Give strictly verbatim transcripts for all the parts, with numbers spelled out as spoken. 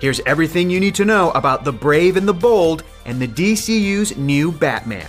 Here's everything you need to know about the brave and the bold and the D C U's new Batman.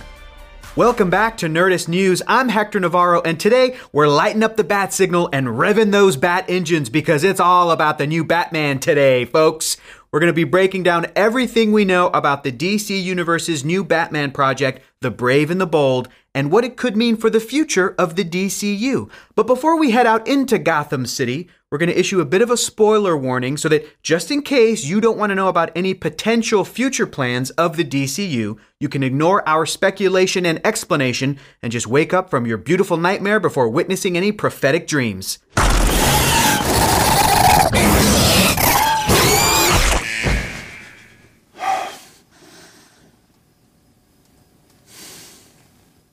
Welcome back to Nerdist News. I'm Hector Navarro, and today we're lighting up the bat signal and revving those bat engines because it's all about the new Batman today, folks. We're going to be breaking down everything we know about the D C Universe's new Batman project, The Brave and the Bold, and what it could mean for the future of the D C U. But before we head out into Gotham City, we're going to issue a bit of a spoiler warning so that just in case you don't want to know about any potential future plans of the D C U, you can ignore our speculation and explanation and just wake up from your beautiful nightmare before witnessing any prophetic dreams.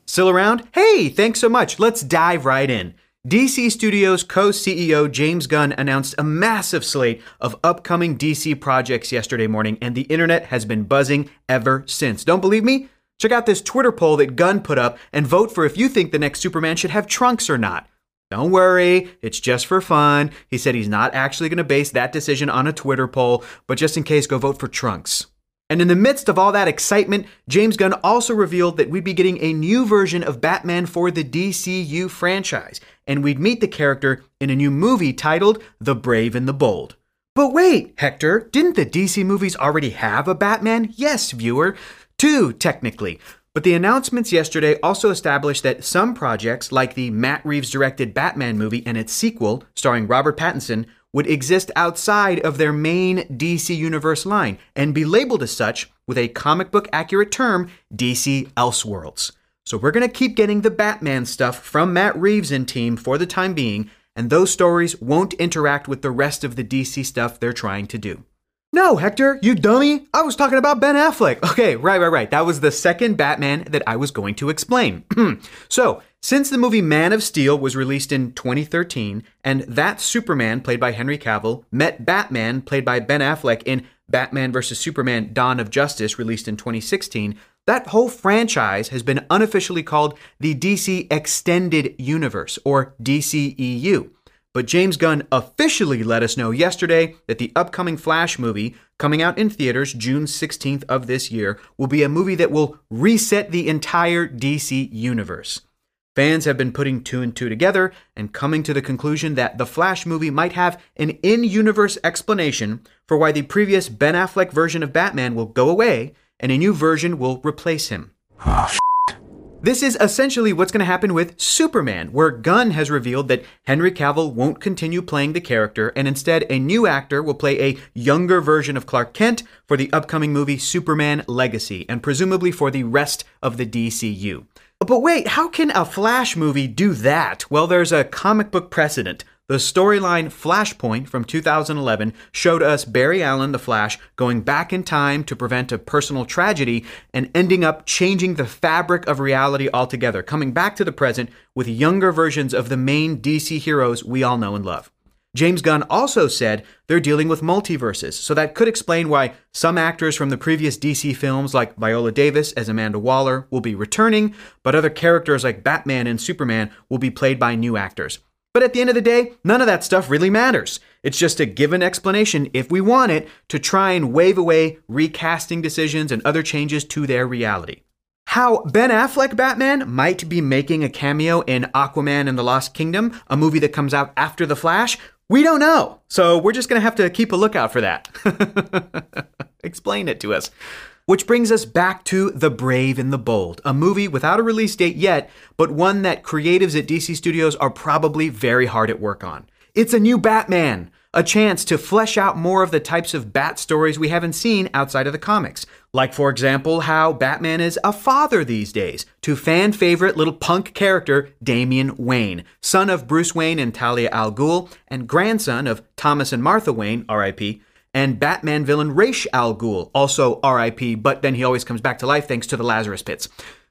Still around? Hey, thanks so much. Let's dive right in. D C Studios co-C E O James Gunn announced a massive slate of upcoming D C projects yesterday morning, and the internet has been buzzing ever since. Don't believe me? Check out this Twitter poll that Gunn put up and vote for if you think the next Superman should have trunks or not. Don't worry, it's just for fun. He said he's not actually going to base that decision on a Twitter poll, but just in case, go vote for trunks. And in the midst of all that excitement, James Gunn also revealed that we'd be getting a new version of Batman for the D C U franchise, and we'd meet the character in a new movie titled The Brave and the Bold. But wait, Hector, didn't the D C movies already have a Batman? Yes, viewer, two technically. But the announcements yesterday also established that some projects, like the Matt Reeves directed Batman movie and its sequel, starring Robert Pattinson, would exist outside of their main D C Universe line and be labeled as such with a comic book accurate term, D C Elseworlds. So we're going to keep getting the Batman stuff from Matt Reeves and team for the time being, and those stories won't interact with the rest of the D C stuff they're trying to do. No, Hector, you dummy. I was talking about Ben Affleck. Okay, right, right, right. That was the second Batman that I was going to explain. So, since the movie Man of Steel was released in twenty thirteen, and that Superman, played by Henry Cavill, met Batman, played by Ben Affleck, in Batman versus Superman Dawn of Justice, released in twenty sixteen, that whole franchise has been unofficially called the D C Extended Universe, or D C E U. But James Gunn officially let us know yesterday that the upcoming Flash movie, coming out in theaters June sixteenth of this year, will be a movie that will reset the entire D C universe. Fans have been putting two and two together and coming to the conclusion that the Flash movie might have an in-universe explanation for why the previous Ben Affleck version of Batman will go away and a new version will replace him. Oh, This is essentially what's going to happen with Superman, where Gunn has revealed that Henry Cavill won't continue playing the character, and instead a new actor will play a younger version of Clark Kent for the upcoming movie Superman Legacy, and presumably for the rest of the D C U. But wait, how can a Flash movie do that? Well, there's a comic book precedent. The storyline Flashpoint from two thousand eleven showed us Barry Allen, the Flash, going back in time to prevent a personal tragedy and ending up changing the fabric of reality altogether, coming back to the present with younger versions of the main D C heroes we all know and love. James Gunn also said they're dealing with multiverses, so that could explain why some actors from the previous D C films, like Viola Davis as Amanda Waller, will be returning, but other characters like Batman and Superman will be played by new actors. But at the end of the day, none of that stuff really matters. It's just a given explanation, if we want it, to try and wave away recasting decisions and other changes to their reality. How Ben Affleck Batman might be making a cameo in Aquaman and the Lost Kingdom, a movie that comes out after The Flash, we don't know. So we're just going to have to keep a lookout for that. Explain it to us. Which brings us back to The Brave and the Bold, a movie without a release date yet, but one that creatives at D C Studios are probably very hard at work on. It's a new Batman, a chance to flesh out more of the types of bat stories we haven't seen outside of the comics. Like, for example, how Batman is a father these days to fan favorite little punk character Damian Wayne, son of Bruce Wayne and Talia al Ghul, and grandson of Thomas and Martha Wayne, R I P, and Batman villain Ra's al Ghul, also R I P, but then he always comes back to life thanks to the Lazarus Pits.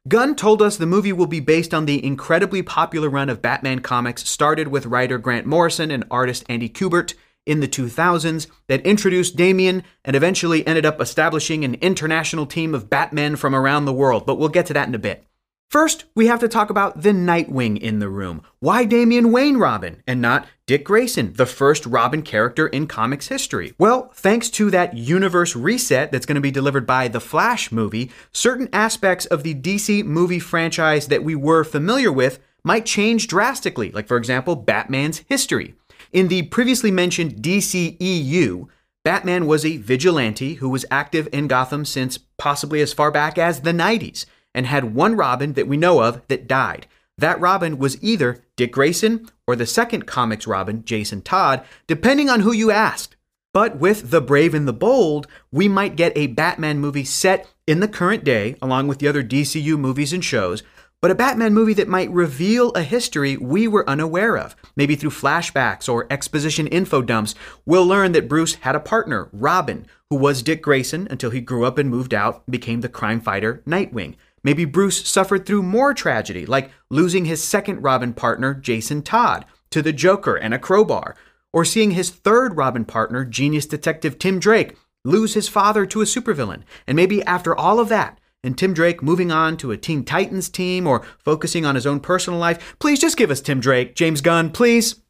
Gunn told us the movie will be based on the incredibly popular run of Batman comics started with writer Grant Morrison and artist Andy Kubert in the two thousands that introduced Damian and eventually ended up establishing an international team of Batmen from around the world, but we'll get to that in a bit. First, we have to talk about the Nightwing in the room. Why Damian Wayne Robin and not Dick Grayson, the first Robin character in comics history? Well, thanks to that universe reset that's going to be delivered by the Flash movie, certain aspects of the D C movie franchise that we were familiar with might change drastically, like for example, Batman's history. In the previously mentioned D C E U, Batman was a vigilante who was active in Gotham since possibly as far back as the nineties, and had one Robin that we know of that died. That Robin was either Dick Grayson or the second comics Robin, Jason Todd, depending on who you asked. But with The Brave and the Bold, we might get a Batman movie set in the current day, along with the other D C U movies and shows, but a Batman movie that might reveal a history we were unaware of. Maybe through flashbacks or exposition info dumps, we'll learn that Bruce had a partner, Robin, who was Dick Grayson until he grew up and moved out and became the crime fighter Nightwing. Maybe Bruce suffered through more tragedy, like losing his second Robin partner, Jason Todd, to the Joker and a crowbar, or seeing his third Robin partner, genius detective Tim Drake, lose his father to a supervillain. And maybe after all of that, and Tim Drake moving on to a Teen Titans team or focusing on his own personal life, please just give us Tim Drake, James Gunn, please.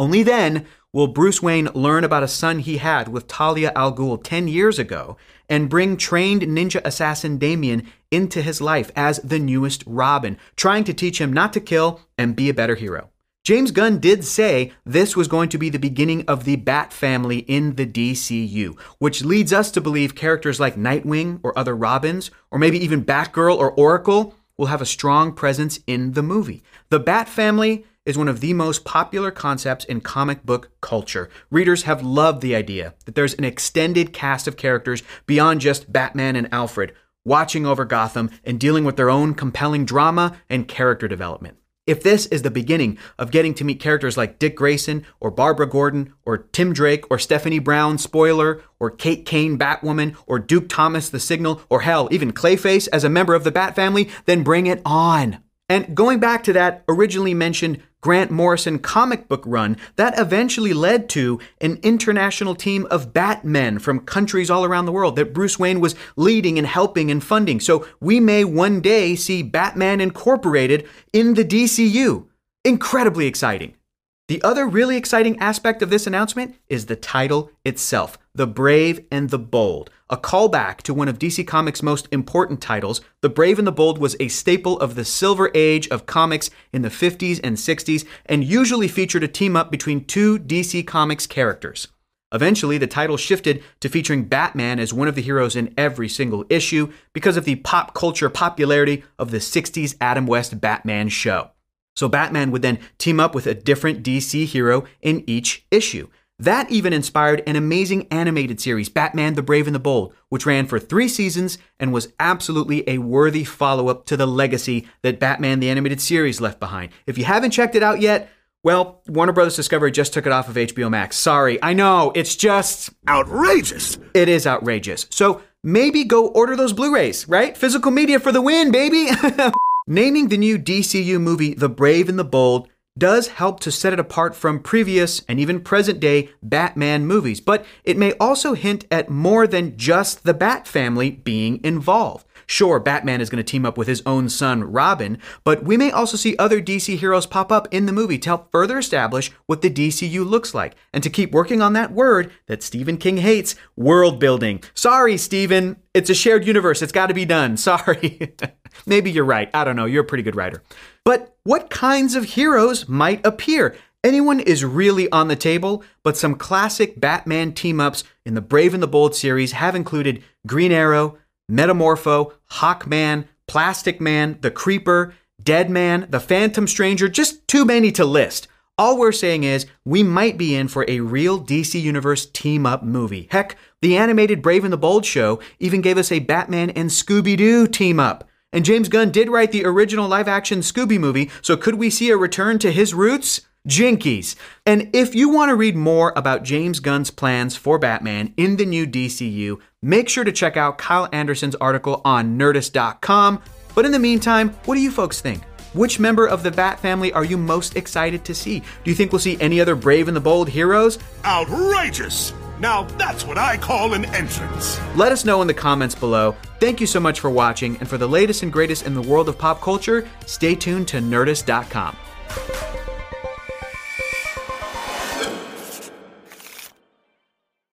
Only then will Bruce Wayne learn about a son he had with Talia al Ghul ten years ago and bring trained ninja assassin Damian into his life as the newest Robin, trying to teach him not to kill and be a better hero. James Gunn did say this was going to be the beginning of the Bat family in the D C U, which leads us to believe characters like Nightwing or other Robins, or maybe even Batgirl or Oracle, will have a strong presence in the movie. The Bat family is one of the most popular concepts in comic book culture. Readers have loved the idea that there's an extended cast of characters beyond just Batman and Alfred, watching over Gotham and dealing with their own compelling drama and character development. If this is the beginning of getting to meet characters like Dick Grayson or Barbara Gordon or Tim Drake or Stephanie Brown, spoiler, or Kate Kane, Batwoman, or Duke Thomas, The Signal, or hell, even Clayface as a member of the Bat family, then bring it on. And going back to that originally mentioned Grant Morrison comic book run, that eventually led to an international team of Batmen from countries all around the world that Bruce Wayne was leading and helping and funding. So we may one day see Batman Incorporated in the D C U. Incredibly exciting. The other really exciting aspect of this announcement is the title itself, The Brave and the Bold, a callback to one of D C Comics' most important titles. The Brave and the Bold was a staple of the Silver Age of comics in the fifties and sixties and usually featured a team-up between two D C Comics characters. Eventually, the title shifted to featuring Batman as one of the heroes in every single issue because of the pop culture popularity of the sixties Adam West Batman show. So Batman would then team up with a different D C hero in each issue. That even inspired an amazing animated series, Batman the Brave and the Bold, which ran for three seasons and was absolutely a worthy follow-up to the legacy that Batman the Animated Series left behind. If you haven't checked it out yet, well, Warner Brothers Discovery just took it off of H B O Max. Sorry, I know, it's just outrageous. It is outrageous. So maybe go order those Blu-rays, right? Physical media for the win, baby. Naming the new D C U movie The Brave and the Bold does help to set it apart from previous and even present-day Batman movies, but it may also hint at more than just the Bat family being involved. Sure, Batman is going to team up with his own son, Robin, but we may also see other D C heroes pop up in the movie to help further establish what the D C U looks like, and to keep working on that word that Stephen King hates, world building. Sorry, Stephen, it's a shared universe, it's got to be done, sorry. Maybe you're right. I don't know. You're a pretty good writer. But what kinds of heroes might appear? Anyone is really on the table, but some classic Batman team-ups in the Brave and the Bold series have included Green Arrow, Metamorpho, Hawkman, Plastic Man, The Creeper, Deadman, The Phantom Stranger, just too many to list. All we're saying is we might be in for a real D C Universe team-up movie. Heck, the animated Brave and the Bold show even gave us a Batman and Scooby-Doo team-up. And James Gunn did write the original live-action Scooby movie, so could we see a return to his roots? Jinkies. And if you want to read more about James Gunn's plans for Batman in the new D C U, make sure to check out Kyle Anderson's article on Nerdist dot com. But in the meantime, what do you folks think? Which member of the Bat family are you most excited to see? Do you think we'll see any other Brave and the Bold heroes? Outrageous! Now that's what I call an entrance. Let us know in the comments below. Thank you so much for watching, and for the latest and greatest in the world of pop culture, stay tuned to Nerdist dot com.